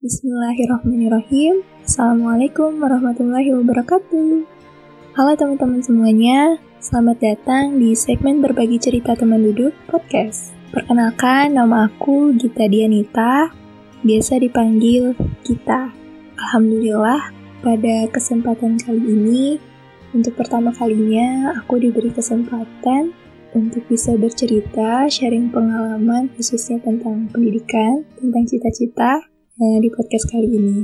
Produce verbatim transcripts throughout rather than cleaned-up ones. Bismillahirrahmanirrahim. Assalamualaikum warahmatullahi wabarakatuh. Halo teman-teman semuanya, selamat datang di segmen Berbagi Cerita Teman Duduk Podcast. Perkenalkan, nama aku Gita Dianita, biasa dipanggil Gita. Alhamdulillah, pada kesempatan kali ini, untuk pertama kalinya aku diberi kesempatan untuk bisa bercerita, sharing pengalaman khususnya tentang pendidikan, tentang cita-cita, nah, di podcast kali ini.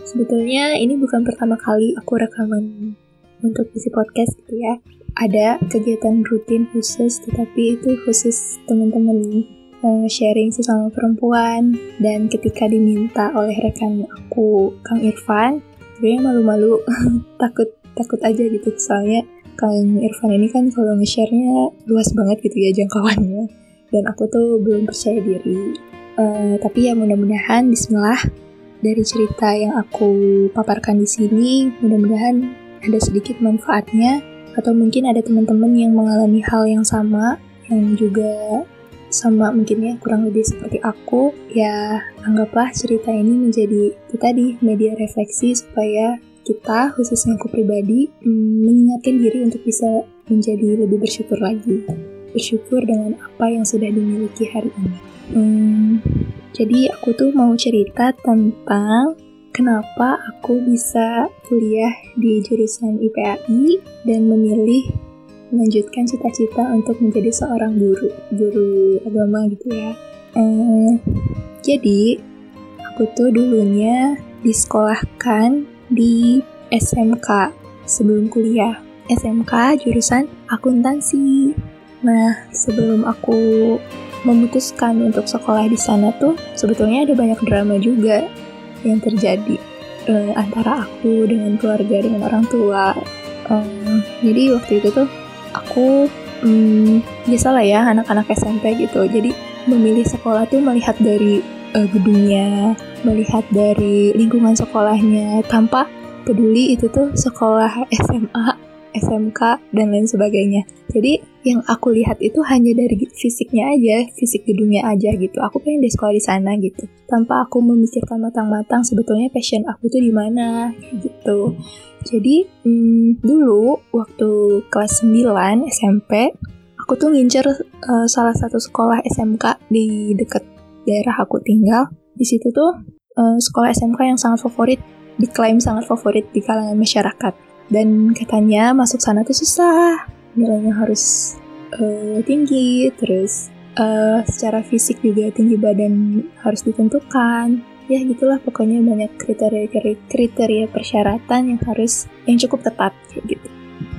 Sebetulnya ini bukan pertama kali aku rekaman untuk isi podcast gitu ya. Ada kegiatan rutin khusus, tetapi itu khusus teman-teman uh, sharing sesama perempuan. Dan ketika diminta oleh rekan aku, Kang Irfan, sebenarnya malu-malu, takut takut aja gitu. Soalnya Kang Irfan ini kan kalau nge-share-nya luas banget gitu ya jangkauannya. Dan aku tuh belum percaya diri. Uh, tapi ya mudah-mudahan bismillah, dari cerita yang aku paparkan di sini mudah-mudahan ada sedikit manfaatnya, atau mungkin ada teman-teman yang mengalami hal yang sama, yang juga sama mungkin ya kurang lebih seperti aku. Ya anggaplah cerita ini menjadi itu tadi, media refleksi supaya kita, khususnya aku pribadi, hmm, mengingatkan diri untuk bisa menjadi lebih bersyukur lagi. Bersyukur dengan apa yang sudah dimiliki hari ini. Hmm, jadi aku tuh mau cerita tentang kenapa aku bisa kuliah di jurusan I P A I dan memilih melanjutkan cita-cita untuk menjadi seorang guru, guru agama gitu ya. Hmm, jadi aku tuh dulunya disekolahkan di S M K sebelum kuliah. S M K jurusan akuntansi. Nah, sebelum aku memutuskan untuk sekolah di sana tuh, sebetulnya ada banyak drama juga yang terjadi eh, antara aku dengan keluarga, dengan orang tua. Um, jadi waktu itu tuh aku um, biasalah ya anak-anak S M P gitu. Jadi memilih sekolah tuh melihat dari uh, gedungnya, melihat dari lingkungan sekolahnya, tanpa peduli itu tuh sekolah S M A, S M K, dan lain sebagainya. Jadi yang aku lihat itu hanya dari fisiknya aja, fisik gedungnya aja gitu. Aku pengen di sekolah di sana gitu, tanpa aku memikirkan matang-matang sebetulnya passion aku tuh di mana gitu. Jadi hmm, dulu waktu kelas sembilan S M P, aku tuh ngincer uh, salah satu sekolah S M K di dekat daerah aku tinggal. Di situ tuh uh, sekolah S M K yang sangat favorit, diklaim sangat favorit di kalangan masyarakat. Dan katanya masuk sana tuh susah, nilainya harus uh, tinggi, terus uh, secara fisik juga tinggi badan harus ditentukan. Ya gitulah, pokoknya banyak kriteria-kriteria persyaratan yang harus, yang cukup ketat kayak gitu.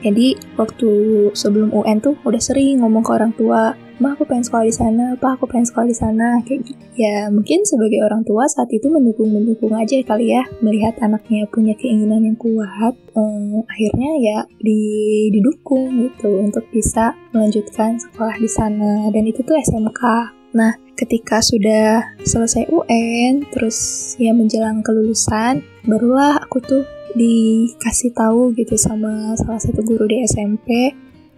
Jadi waktu sebelum U N tuh udah sering ngomong ke orang tua, "Ma, aku pengen sekolah di sana, Pa, aku pengen sekolah di sana," kayak gitu. Ya mungkin sebagai orang tua saat itu mendukung-mendukung aja kali ya, melihat anaknya punya keinginan yang kuat, eh, akhirnya ya didukung gitu untuk bisa melanjutkan sekolah di sana. Dan itu tuh S M K. Nah, ketika sudah selesai U N, terus ya menjelang kelulusan, barulah aku tuh dikasih tahu gitu sama salah satu guru di S M P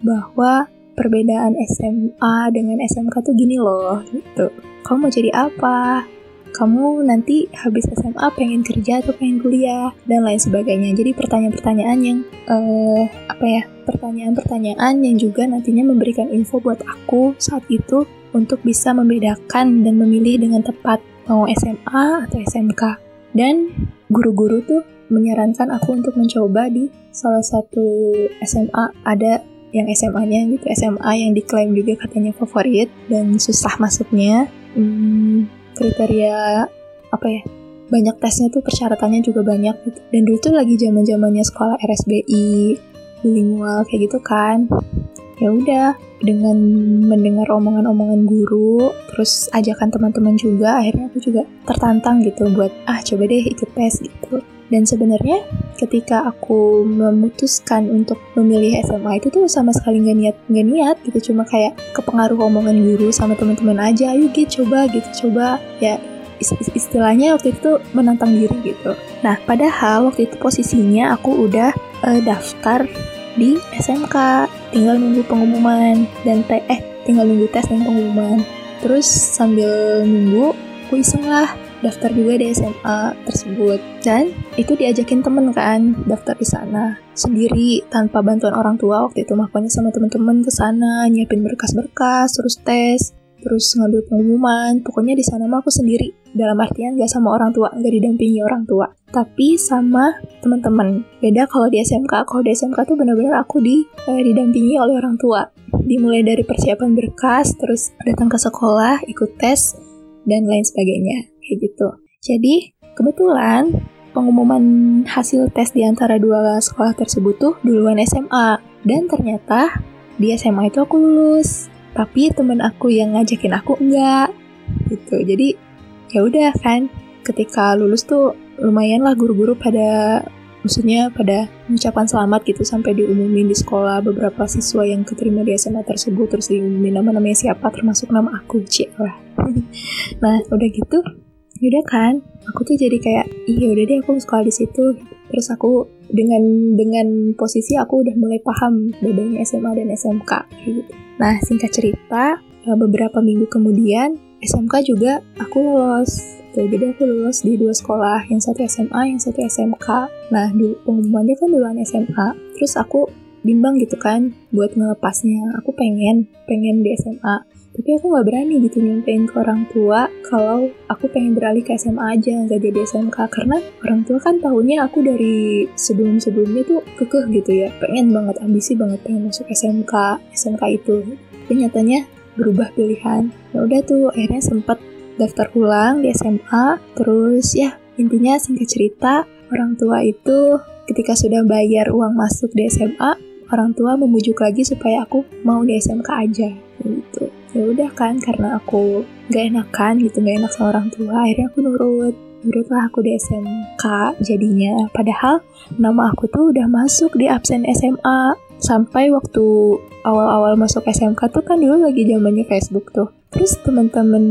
bahwa perbedaan S M A dengan S M K tuh gini loh gitu. Kamu mau jadi apa? Kamu nanti habis S M A pengen kerja atau pengen kuliah, dan lain sebagainya. Jadi pertanyaan-pertanyaan yang uh, apa ya? Pertanyaan-pertanyaan yang juga nantinya memberikan info buat aku saat itu untuk bisa membedakan dan memilih dengan tepat mau S M A atau S M K. Dan guru-guru tuh menyarankan aku untuk mencoba di salah satu S M A, ada yang S M A-nya gitu, S M A yang diklaim juga katanya favorit dan susah masuknya. Hmm, kriteria apa ya? Banyak tesnya tuh, persyaratannya juga banyak gitu. Dan dulu tuh lagi zaman-zamannya sekolah R S B I, bilingual kayak gitu kan. Ya udah, dengan mendengar omongan-omongan guru, terus ajakan teman-teman juga, akhirnya aku juga tertantang gitu buat ah coba deh ikut tes gitu. Dan sebenarnya ketika aku memutuskan untuk memilih S M A itu tuh sama sekali nggak niat nggak niat gitu, cuma kayak kepengaruh omongan guru sama teman-teman aja, ayo gitu coba gitu coba ya, istilahnya waktu itu menantang diri gitu. Nah, padahal waktu itu posisinya aku udah uh, daftar di S M K, tinggal nunggu pengumuman dan te- eh tinggal nunggu tes dan pengumuman. Terus sambil nunggu, aku iseng lah daftar juga di S M A tersebut, dan itu diajakin temen kan daftar di sana sendiri tanpa bantuan orang tua waktu itu. Makanya sama temen-temen ke sana nyiapin berkas-berkas, terus tes, terus ngambil pengumuman. Pokoknya di sana mah aku sendiri, dalam artian gak sama orang tua, gak didampingi orang tua, tapi sama teman-teman. Beda kalau di S M K, kalau di S M K tuh benar-benar aku di eh, didampingi oleh orang tua, dimulai dari persiapan berkas, terus datang ke sekolah, ikut tes dan lain sebagainya kayak gitu. Jadi kebetulan pengumuman hasil tes di antara dua sekolah tersebut tuh duluan S M A, dan ternyata di S M A itu aku lulus, tapi temen aku yang ngajakin aku enggak gitu. Jadi ya udah kan, ketika lulus tuh lumayan lah guru-guru pada, maksudnya pada mengucapkan selamat gitu, sampai diumumin di sekolah beberapa siswa yang keterima di S M A tersebut, terus diumumin nama-namanya siapa, termasuk nama aku, cik lah. Nah udah gitu, udah kan, aku tuh jadi kayak, iya udah deh aku sekolah di situ. Terus aku dengan dengan posisi aku udah mulai paham bedanya S M A dan S M K gitu. Nah singkat cerita, beberapa minggu kemudian S M K juga aku lolos. Jadi aku lulus di dua sekolah, yang satu S M A, yang satu S M K. Nah di pengumumannya kan duluan S M A, terus aku bimbang gitu kan buat ngelepasnya. Aku pengen, pengen di S M A, tapi aku gak berani gitu nyampein ke orang tua kalau aku pengen beralih ke S M A aja, gak jadi S M K, karena orang tua kan tahunya aku dari sebelum-sebelumnya tuh kekeh gitu ya, pengen banget, ambisi banget pengen masuk S M K, S M K itu. Tapi nyatanya berubah pilihan. Ya udah tuh, akhirnya sempat daftar ulang di S M A. Terus ya intinya singkat cerita, orang tua itu ketika sudah bayar uang masuk di S M A, orang tua membujuk lagi supaya aku mau di S M K aja gitu. Ya udah kan, karena aku gak enakan gitu, gak enak sama orang tua, akhirnya aku nurut. Nurutlah aku di S M K jadinya, padahal nama aku tuh udah masuk di absen S M A. Sampai waktu awal-awal masuk S M K tuh kan dulu lagi zamannya Facebook tuh. Terus teman-teman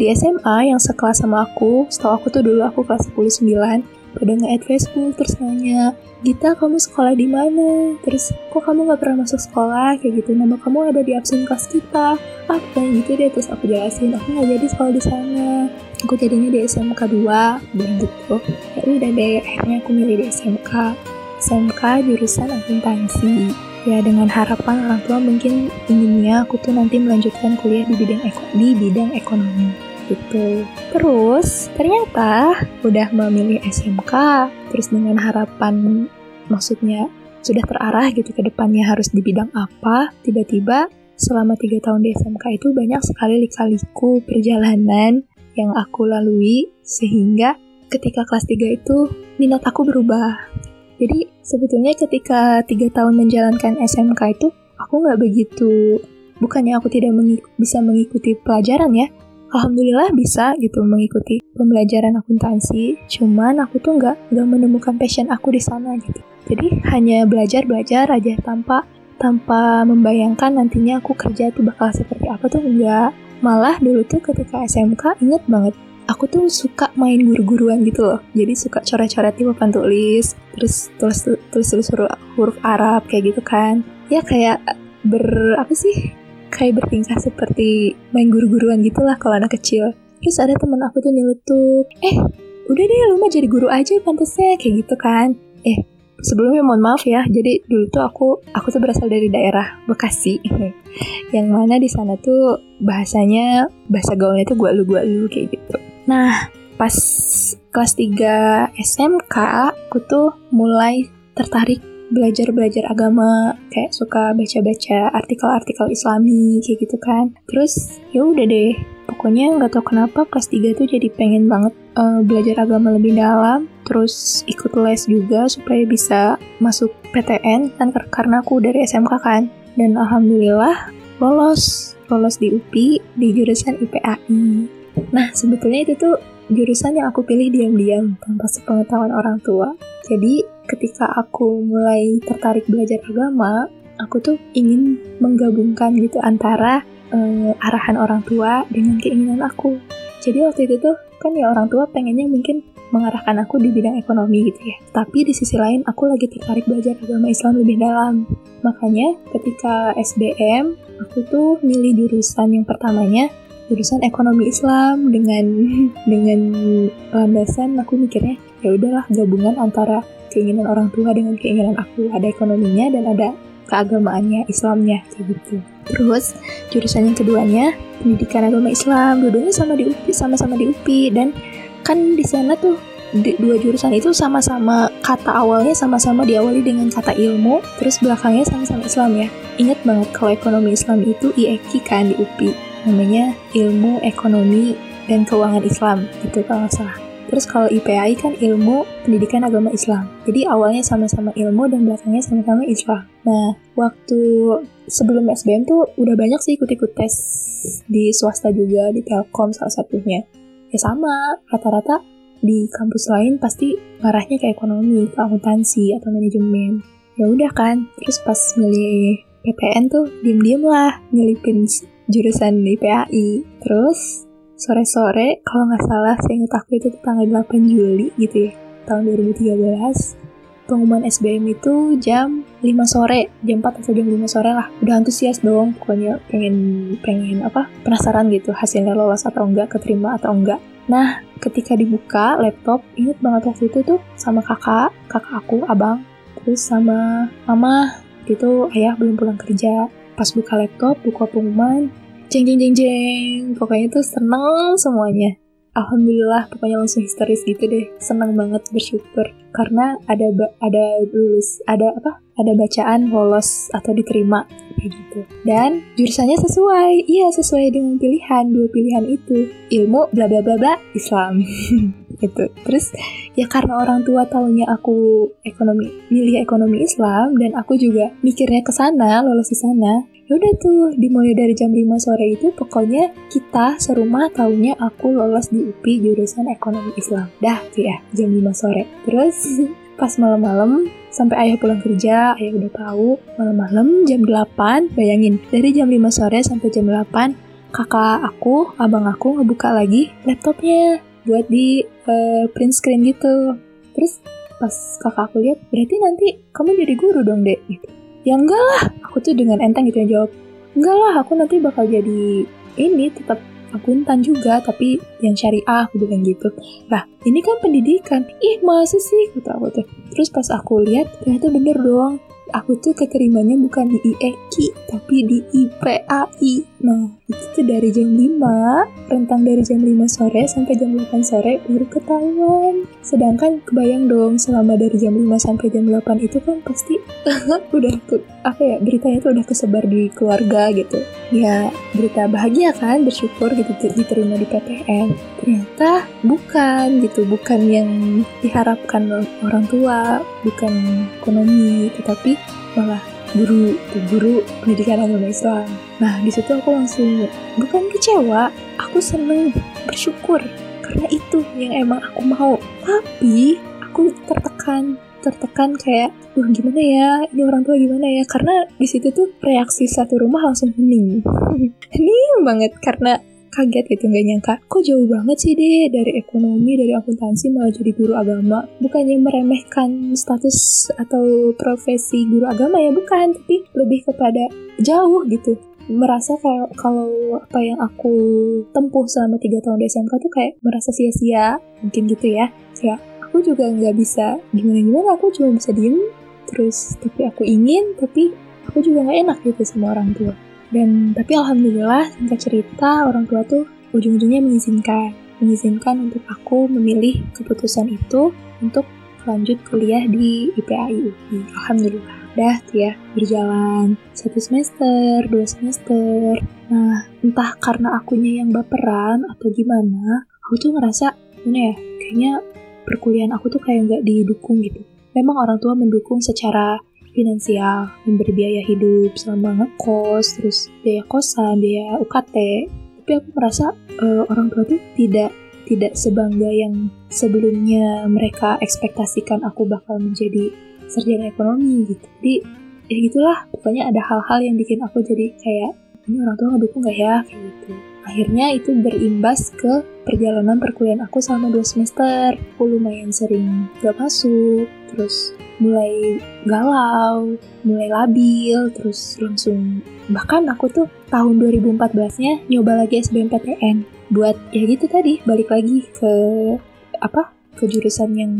di S M A yang sekelas sama aku, setahu aku tuh dulu aku kelas sepuluh sembilan, pada nge-add Facebook, terus nanya, "Gita, kamu sekolah di mana? Terus kok kamu gak pernah masuk sekolah?" kayak gitu. "Nama kamu ada di absen kelas kita." Ah, kayak gitu deh. Terus aku jelasin, aku gak jadi sekolah di sana, aku jadinya di S M K dua, dan gitu. Ya udah deh, akhirnya aku milih di S M K. S M K jurusan akuntansi. Ya dengan harapan orang tua mungkin inginnya aku tuh nanti melanjutkan kuliah di bidang eko- di bidang ekonomi gitu. Terus ternyata udah memilih S M K, terus dengan harapan, maksudnya sudah terarah gitu ke depannya harus di bidang apa, tiba-tiba selama tiga tahun di S M K itu banyak sekali lika-liku perjalanan yang aku lalui, sehingga ketika kelas tiga itu minat aku berubah. Jadi sebetulnya ketika tiga tahun menjalankan S M K itu, aku gak begitu, bukannya aku tidak mengi- bisa mengikuti pelajaran ya, alhamdulillah bisa gitu mengikuti pembelajaran akuntansi, cuman aku tuh gak, gak menemukan passion aku di sana gitu. Jadi hanya belajar-belajar aja tanpa tanpa membayangkan nantinya aku kerja tuh bakal seperti apa tuh enggak. Malah dulu tuh ketika S M K inget banget, aku tuh suka main guru-guruan gitu loh. Jadi suka coret-coretin papan tulis, terus tulis-tulis huruf Arab kayak gitu kan. Ya kayak ber... apa sih? Kayak bertingkah seperti main guru-guruan gitu lah kalau anak kecil. Terus ada teman aku tuh nyelutup, "Eh, udah deh lu mah jadi guru aja pantasnya," kayak gitu kan. Eh, sebelumnya mohon maaf ya. Jadi dulu tuh aku, aku tuh berasal dari daerah Bekasi, yang mana di sana tuh bahasanya, bahasa gaulnya tuh gua lu, gua lu kayak gitu. Nah, pas kelas tiga S M K, aku tuh mulai tertarik belajar-belajar agama, kayak suka baca-baca artikel-artikel Islami, kayak gitu kan. Terus, ya udah deh, pokoknya nggak tahu kenapa kelas tiga tuh jadi pengen banget uh, belajar agama lebih dalam, terus ikut les juga supaya bisa masuk P T N, kan karena aku dari S M K kan. Dan alhamdulillah, lolos. Lolos di U P I, di jurusan I P A I. Nah, sebetulnya itu tuh jurusan yang aku pilih diam-diam tanpa sepengetahuan orang tua. Jadi, ketika aku mulai tertarik belajar agama, aku tuh ingin menggabungkan gitu antara eh, arahan orang tua dengan keinginan aku. Jadi, waktu itu tuh kan ya orang tua pengennya mungkin mengarahkan aku di bidang ekonomi gitu ya. Tapi di sisi lain, aku lagi tertarik belajar agama Islam lebih dalam. Makanya, ketika S B M, aku tuh milih jurusan yang pertamanya jurusan ekonomi Islam dengan dengan landasan aku mikirnya ya udahlah gabungan antara keinginan orang tua dengan keinginan aku, ada ekonominya dan ada keagamaannya, Islamnya, kayak gitu. Terus jurusan yang keduanya pendidikan agama Islam, dua-duanya sama di U P I, sama-sama di U P I, dan kan di sana tuh dua jurusan itu sama-sama kata awalnya sama-sama diawali dengan kata ilmu, terus belakangnya sama-sama Islam ya. Ingat banget kalau ekonomi Islam itu I E K kan di U P I, namanya ilmu ekonomi dan keuangan Islam gitu kalau nggak salah. Terus kalau I P A I kan ilmu pendidikan agama Islam. Jadi awalnya sama-sama ilmu dan belakangnya sama-sama Islam. Nah, waktu sebelum S B M tuh udah banyak sih ikut-ikut tes di swasta juga, di Telkom salah satunya. Ya sama, rata-rata di kampus lain pasti ngarahnya ke ekonomi, ke akuntansi atau manajemen. Ya udah kan, terus pas milih P T N tuh diem-diem lah nyelipin jurusan I P A I. Terus sore-sore, kalau nggak salah, saya ingat aku itu tanggal delapan Juli gitu ya, tahun dua ribu tiga belas, pengumuman S B M itu jam lima sore, jam empat atau jam lima sore lah. Udah antusias dong, pokoknya pengen, pengen apa, penasaran gitu, hasilnya lolos atau enggak, keterima atau enggak. Nah, ketika dibuka laptop, ingat banget waktu itu tuh sama kakak, kakak aku, abang, terus sama mama, gitu ayah belum pulang kerja. Pas buka laptop, buka pengumuman, jeng jeng jeng jeng, pokoknya tuh seneng semuanya. Alhamdulillah, pokoknya langsung histeris gitu deh, seneng banget, bersyukur karena ada ba- ada lulus, ada apa? Ada bacaan lolos atau diterima gitu. Dan jurusannya sesuai, iya sesuai dengan pilihan, dua pilihan itu ilmu bla bla bla bla Islam. Gitu. Terus ya karena orang tua taunya aku ekonomi, milih ekonomi Islam dan aku juga mikirnya ke sana, lolos di sana. Ya udah tuh, dimulai dari jam lima sore itu pokoknya kita serumah taunya aku lolos di U P I jurusan ekonomi Islam. Dah tuh ya, jam lima sore. Terus pas malam-malam sampai ayah pulang kerja, ayah udah tahu, malam-malam jam delapan, bayangin dari jam lima sore sampai jam delapan, kakak aku, abang aku ngebuka lagi laptopnya buat di uh, print screen gitu. Terus pas kakak aku lihat, berarti nanti kamu jadi guru dong dek gitu. Ya enggak lah, aku tuh dengan enteng gitu yang jawab, enggak lah aku nanti bakal jadi ini tetap akuntan juga tapi yang syariah, aku bilang gitu. Lah ini kan pendidikan, ih masa sih gitu aku tuh. Terus pas aku lihat ternyata bener dong, aku tuh keterimanya bukan di I E K tapi di I P A I. Nah itu tuh dari jam lima, rentang dari jam lima sore sampai jam delapan sore baru ketahuan. Sedangkan kebayang dong selama dari jam lima sampai jam delapan itu kan pasti udah ke, apa ya, beritanya tuh udah kesebar di keluarga gitu. Ya berita bahagia kan, bersyukur gitu diterima di P T N. Ternyata bukan gitu, bukan yang diharapkan orang tua, bukan ekonomi, tetapi malah guru, guru pendidikan agama Islam. Nah di situ aku langsung bukan kecewa, aku seneng, bersyukur karena itu yang emang aku mau. Tapi aku tertekan, tertekan kayak, duh gimana ya, ini orang tua gimana ya, karena di situ tuh reaksi satu rumah langsung hening, hening banget karena kaget gitu, nggak nyangka kok jauh banget sih deh dari ekonomi, dari akuntansi malah jadi guru agama. Bukannya meremehkan status atau profesi guru agama ya, bukan, tapi lebih kepada jauh gitu, merasa kayak kalau apa yang aku tempuh selama tiga tahun di S M K tuh kayak merasa sia-sia mungkin gitu ya. Ya aku juga nggak bisa gimana-gimana, aku cuma bisa diem terus, tapi aku ingin, tapi aku juga nggak enak gitu sama orang tua. Dan tapi alhamdulillah singkat cerita orang tua tuh ujung-ujungnya mengizinkan mengizinkan untuk aku memilih keputusan itu untuk lanjut kuliah di I P A I U P I. Alhamdulillah dah tuh ya, berjalan satu semester, dua semester. Nah entah karena akunya yang baperan atau gimana, aku tuh ngerasa gimana ya, kayaknya perkuliahan aku tuh kayak nggak didukung gitu. Memang orang tua mendukung secara finansial, memberi biaya hidup selama ngekos, terus biaya kosan, biaya U K T. Tapi aku merasa uh, orang tua tuh tidak tidak sebangga yang sebelumnya mereka ekspektasikan aku bakal menjadi sarjana ekonomi gitu. Jadi ya gitulah, pokoknya ada hal-hal yang bikin aku jadi kayak ini orang tua ngedukung gak ya kayak gitu. akhirnya itu berimbas ke perjalanan perkuliahan aku selama dua semester. Aku lumayan sering gak masuk, terus mulai galau, mulai labil, terus langsung, bahkan aku tuh tahun dua ribu empat belas-nya nyoba lagi S B M P T N buat ya gitu tadi, balik lagi ke apa ke jurusan yang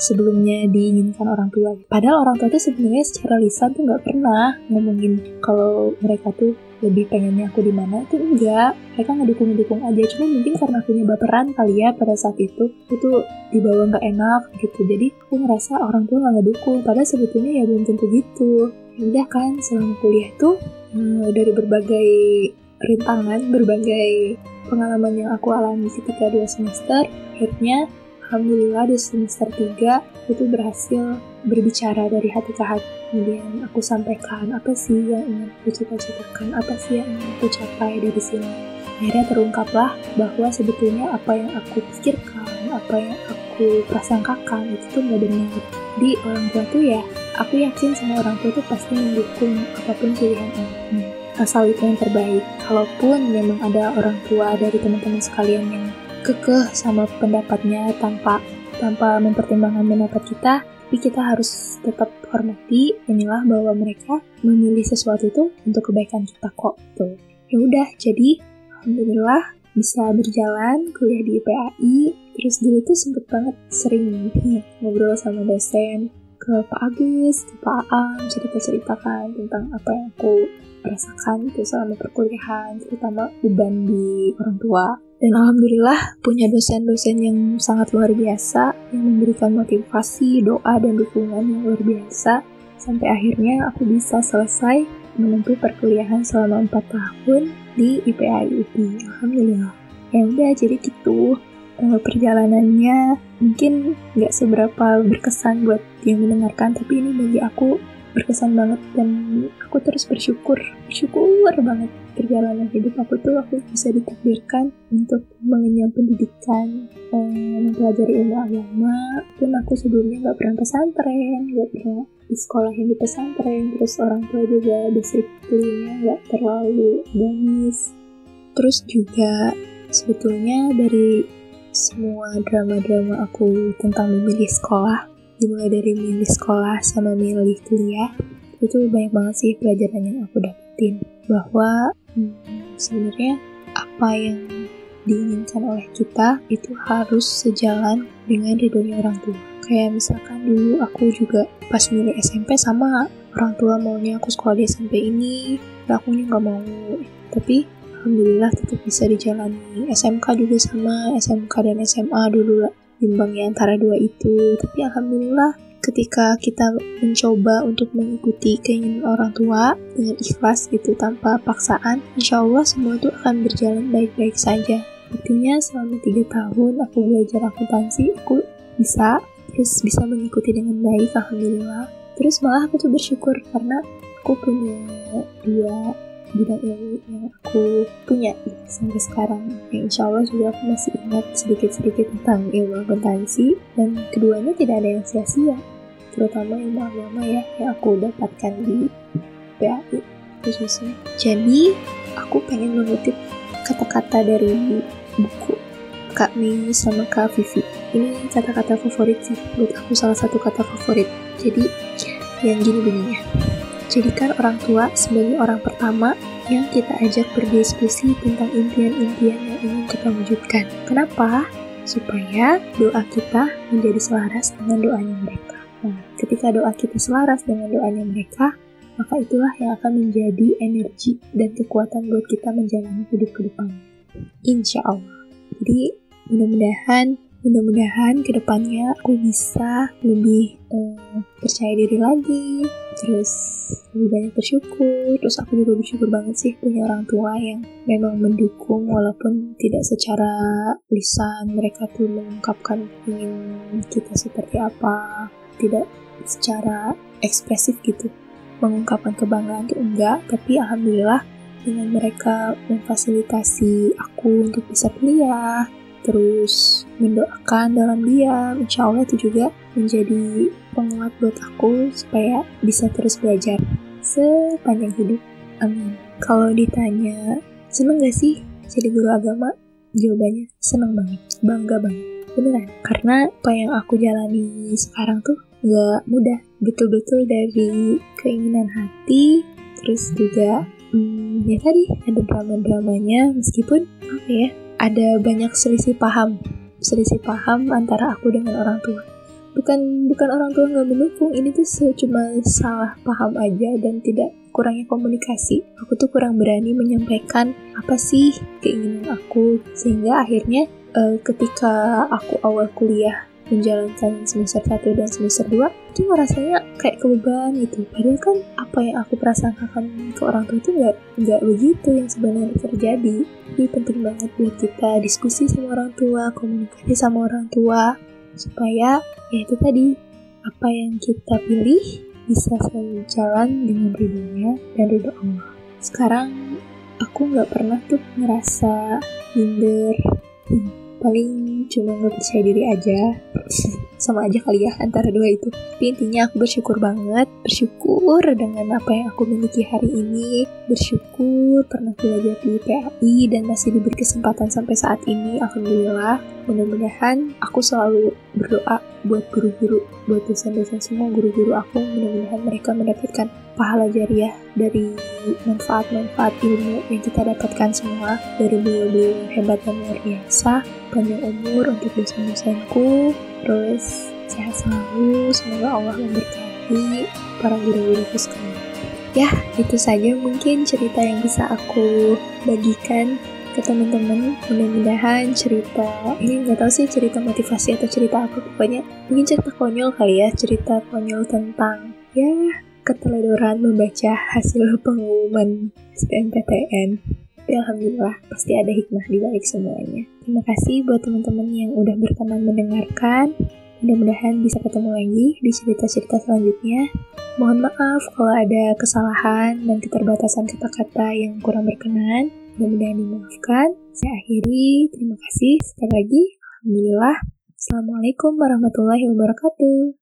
sebelumnya diinginkan orang tua. Padahal orang tua tuh sebenarnya secara lisan tuh nggak pernah ngomongin kalau mereka tuh lebih pengennya aku di mana, itu enggak, mereka ngedukung-dukung aja. Cuma mungkin karena akunya baperan kali ya pada saat itu, itu dibawa nggak enak gitu. Jadi aku ngerasa orang tua nggak ngedukung, padahal sebetulnya ya belum tentu gitu. Udah kan, selama kuliah tuh dari berbagai rintangan, berbagai pengalaman yang aku alami ketika dua semester, akhirnya alhamdulillah di semester tiga itu berhasil berbicara dari hati ke hati. Kemudian aku sampaikan apa sih yang ingin aku cita-citakan, apa sih yang ingin aku capai dari sini. Akhirnya terungkaplah bahwa sebetulnya apa yang aku pikirkan, apa yang aku prasangkakan itu tuh gak benar. Di orang tua tuh ya, aku yakin semua orang tua tuh pasti mendukung apapun pilihan anaknya, asal itu yang terbaik. Kalaupun memang ada orang tua dari teman-teman sekalian yang kekeh sama pendapatnya tanpa tanpa mempertimbangkan pendapat kita, tapi kita harus tetap hormati, menilah bahwa mereka memilih sesuatu itu untuk kebaikan kita kok tuh. Ya udah, jadi alhamdulillah bisa berjalan kuliah di I P A I. Terus dulu tuh sempet banget sering ya, ngobrol sama dosen, ke Pak Agus, ke Pak Aang, cerita-ceritakan tentang apa yang aku rasakan itu selama perkuliahan, terutama beban di orang tua. Dan alhamdulillah punya dosen-dosen yang sangat luar biasa, yang memberikan motivasi, doa, dan dukungan yang luar biasa. Sampai akhirnya aku bisa selesai menempuh perkuliahan selama empat tahun di I P A I U P I. Alhamdulillah. Ya udah, jadi gitu. Perjalanannya mungkin gak seberapa berkesan buat yang mendengarkan, tapi ini bagi aku berkesan banget, dan aku terus bersyukur bersyukur banget perjalanan hidup aku tuh. Aku bisa ditakdirkan untuk mengenyam pendidikan, mempelajari ilmu agama, dan aku sebelumnya gak pernah pesantren, gak pernah di sekolah yang di pesantren, terus orang tua juga disiplinnya gak terlalu gamis. Terus juga sebetulnya dari semua drama-drama aku tentang memilih sekolah, dimulai dari milih sekolah sama milih kuliah, itu banyak banget sih pelajaran yang aku dapetin. Bahwa hmm, sebenarnya apa yang diinginkan oleh kita itu harus sejalan dengan ridhonya orang tua. Kayak misalkan dulu aku juga pas milih S M P sama orang tua maunya aku sekolah di S M P ini, aku nya nggak mau, tapi alhamdulillah tetap bisa dijalani. S M K juga sama, S M K dan S M A dulu lah, bimbangnya antara dua itu. Tapi alhamdulillah ketika kita mencoba untuk mengikuti keinginan orang tua dengan ikhlas gitu, tanpa paksaan, insya Allah semua itu akan berjalan baik-baik saja. Artinya selama tiga tahun aku belajar akuntansi, aku bisa, terus bisa mengikuti dengan baik, alhamdulillah. Terus malah aku tuh bersyukur karena aku punya dua bidang ilmu yang aku punya sampai sekarang. Ya, insya Allah juga aku masih ingat sedikit-sedikit tentang ilmu akuntansi, dan keduanya tidak ada yang sia-sia, terutama ilmu agama ya yang aku dapatkan di I P A I khususnya. Jadi aku pengen mengutip kata-kata dari buku Kak Mies sama Kak Vivi. Ini kata-kata favorit sih, menurut aku salah satu kata favorit. Jadi yang gini bunyinya, jadikan orang tua sebagai orang pertama yang kita ajak berdiskusi tentang impian-impian yang ingin kita wujudkan. Kenapa? Supaya doa kita menjadi selaras dengan doanya mereka. Nah, ketika doa kita selaras dengan doanya mereka, maka itulah yang akan menjadi energi dan kekuatan buat kita menjalani hidup ke depan. Insya Allah. Jadi, mudah-mudahan Mudah-mudahan kedepannya aku bisa lebih eh, percaya diri lagi, terus lebih banyak bersyukur. Terus aku juga bersyukur banget sih punya orang tua yang memang mendukung, walaupun tidak secara lisan mereka tuh mengungkapkan ingin kita seperti apa, tidak secara ekspresif gitu mengungkapkan kebanggaan tuh enggak. Tapi alhamdulillah dengan mereka memfasilitasi aku untuk bisa kuliah, terus mendoakan dalam diam, insya Allah itu juga menjadi penguat buat aku supaya bisa terus belajar sepanjang hidup, amin. Kalau ditanya seneng gak sih jadi guru agama? Jawabannya seneng banget, bangga banget, beneran. Karena apa yang aku jalani sekarang tuh gak mudah, betul-betul dari keinginan hati. Terus juga hmm, ya tadi ada drama-dramanya, meskipun apa ya, ada banyak selisih paham selisih paham antara aku dengan orang tua. Bukan bukan orang tua gak mendukung, ini tuh cuma salah paham aja dan tidak kurangnya komunikasi. Aku tuh kurang berani menyampaikan apa sih keinginan aku, sehingga akhirnya uh, ketika aku awal kuliah menjalankan semester satu dan semester dua itu rasanya kayak kebeban gitu. Padahal kan apa yang aku prasangkakan ke orang tua itu gak, gak begitu yang sebenarnya terjadi. Jadi penting banget buat kita diskusi sama orang tua, komunikasi sama orang tua, supaya ya itu tadi, apa yang kita pilih bisa selalu jalan dengan ridhonya dan ridho Allah. Sekarang aku gak pernah tuh ngerasa minder, hmm, paling cuma gak percaya diri aja. Sama aja kali ya antara dua itu. Tapi intinya aku bersyukur banget, bersyukur dengan apa yang aku miliki hari ini, bersyukur pernah belajar di I P A I dan masih diberi kesempatan sampai saat ini. Alhamdulillah, mudah-mudahan aku selalu berdoa buat guru-guru, buat dosen-dosen semua, guru-guru aku, mudah-mudahan mereka mendapatkan pahala jariah dari manfaat-manfaat ilmu yang kita dapatkan semua dari beliau-beliau hebat dan luar biasa. Panjang umur untuk dosen-dosenku, terus sehat selalu, semoga Allah memberkati para guru-guruku sekalian. Ya, itu saja mungkin cerita yang bisa aku bagikan ke teman-teman. Mudah-mudahan cerita ini, nggak tahu sih cerita motivasi atau cerita apa, pokoknya mungkin cerita konyol kali ya, cerita konyol tentang ya keteledoran membaca hasil pengumuman S B M P T N. Tapi alhamdulillah pasti ada hikmah di balik semuanya. Terima kasih buat teman-teman yang udah berkenan mendengarkan. Mudah-mudahan bisa ketemu lagi di cerita-cerita selanjutnya. Mohon maaf kalau ada kesalahan dan keterbatasan kata-kata yang kurang berkenan. Mudah-mudahan dimaafkan. Saya akhiri, terima kasih sekali lagi. Alhamdulillah. Assalamualaikum warahmatullahi wabarakatuh.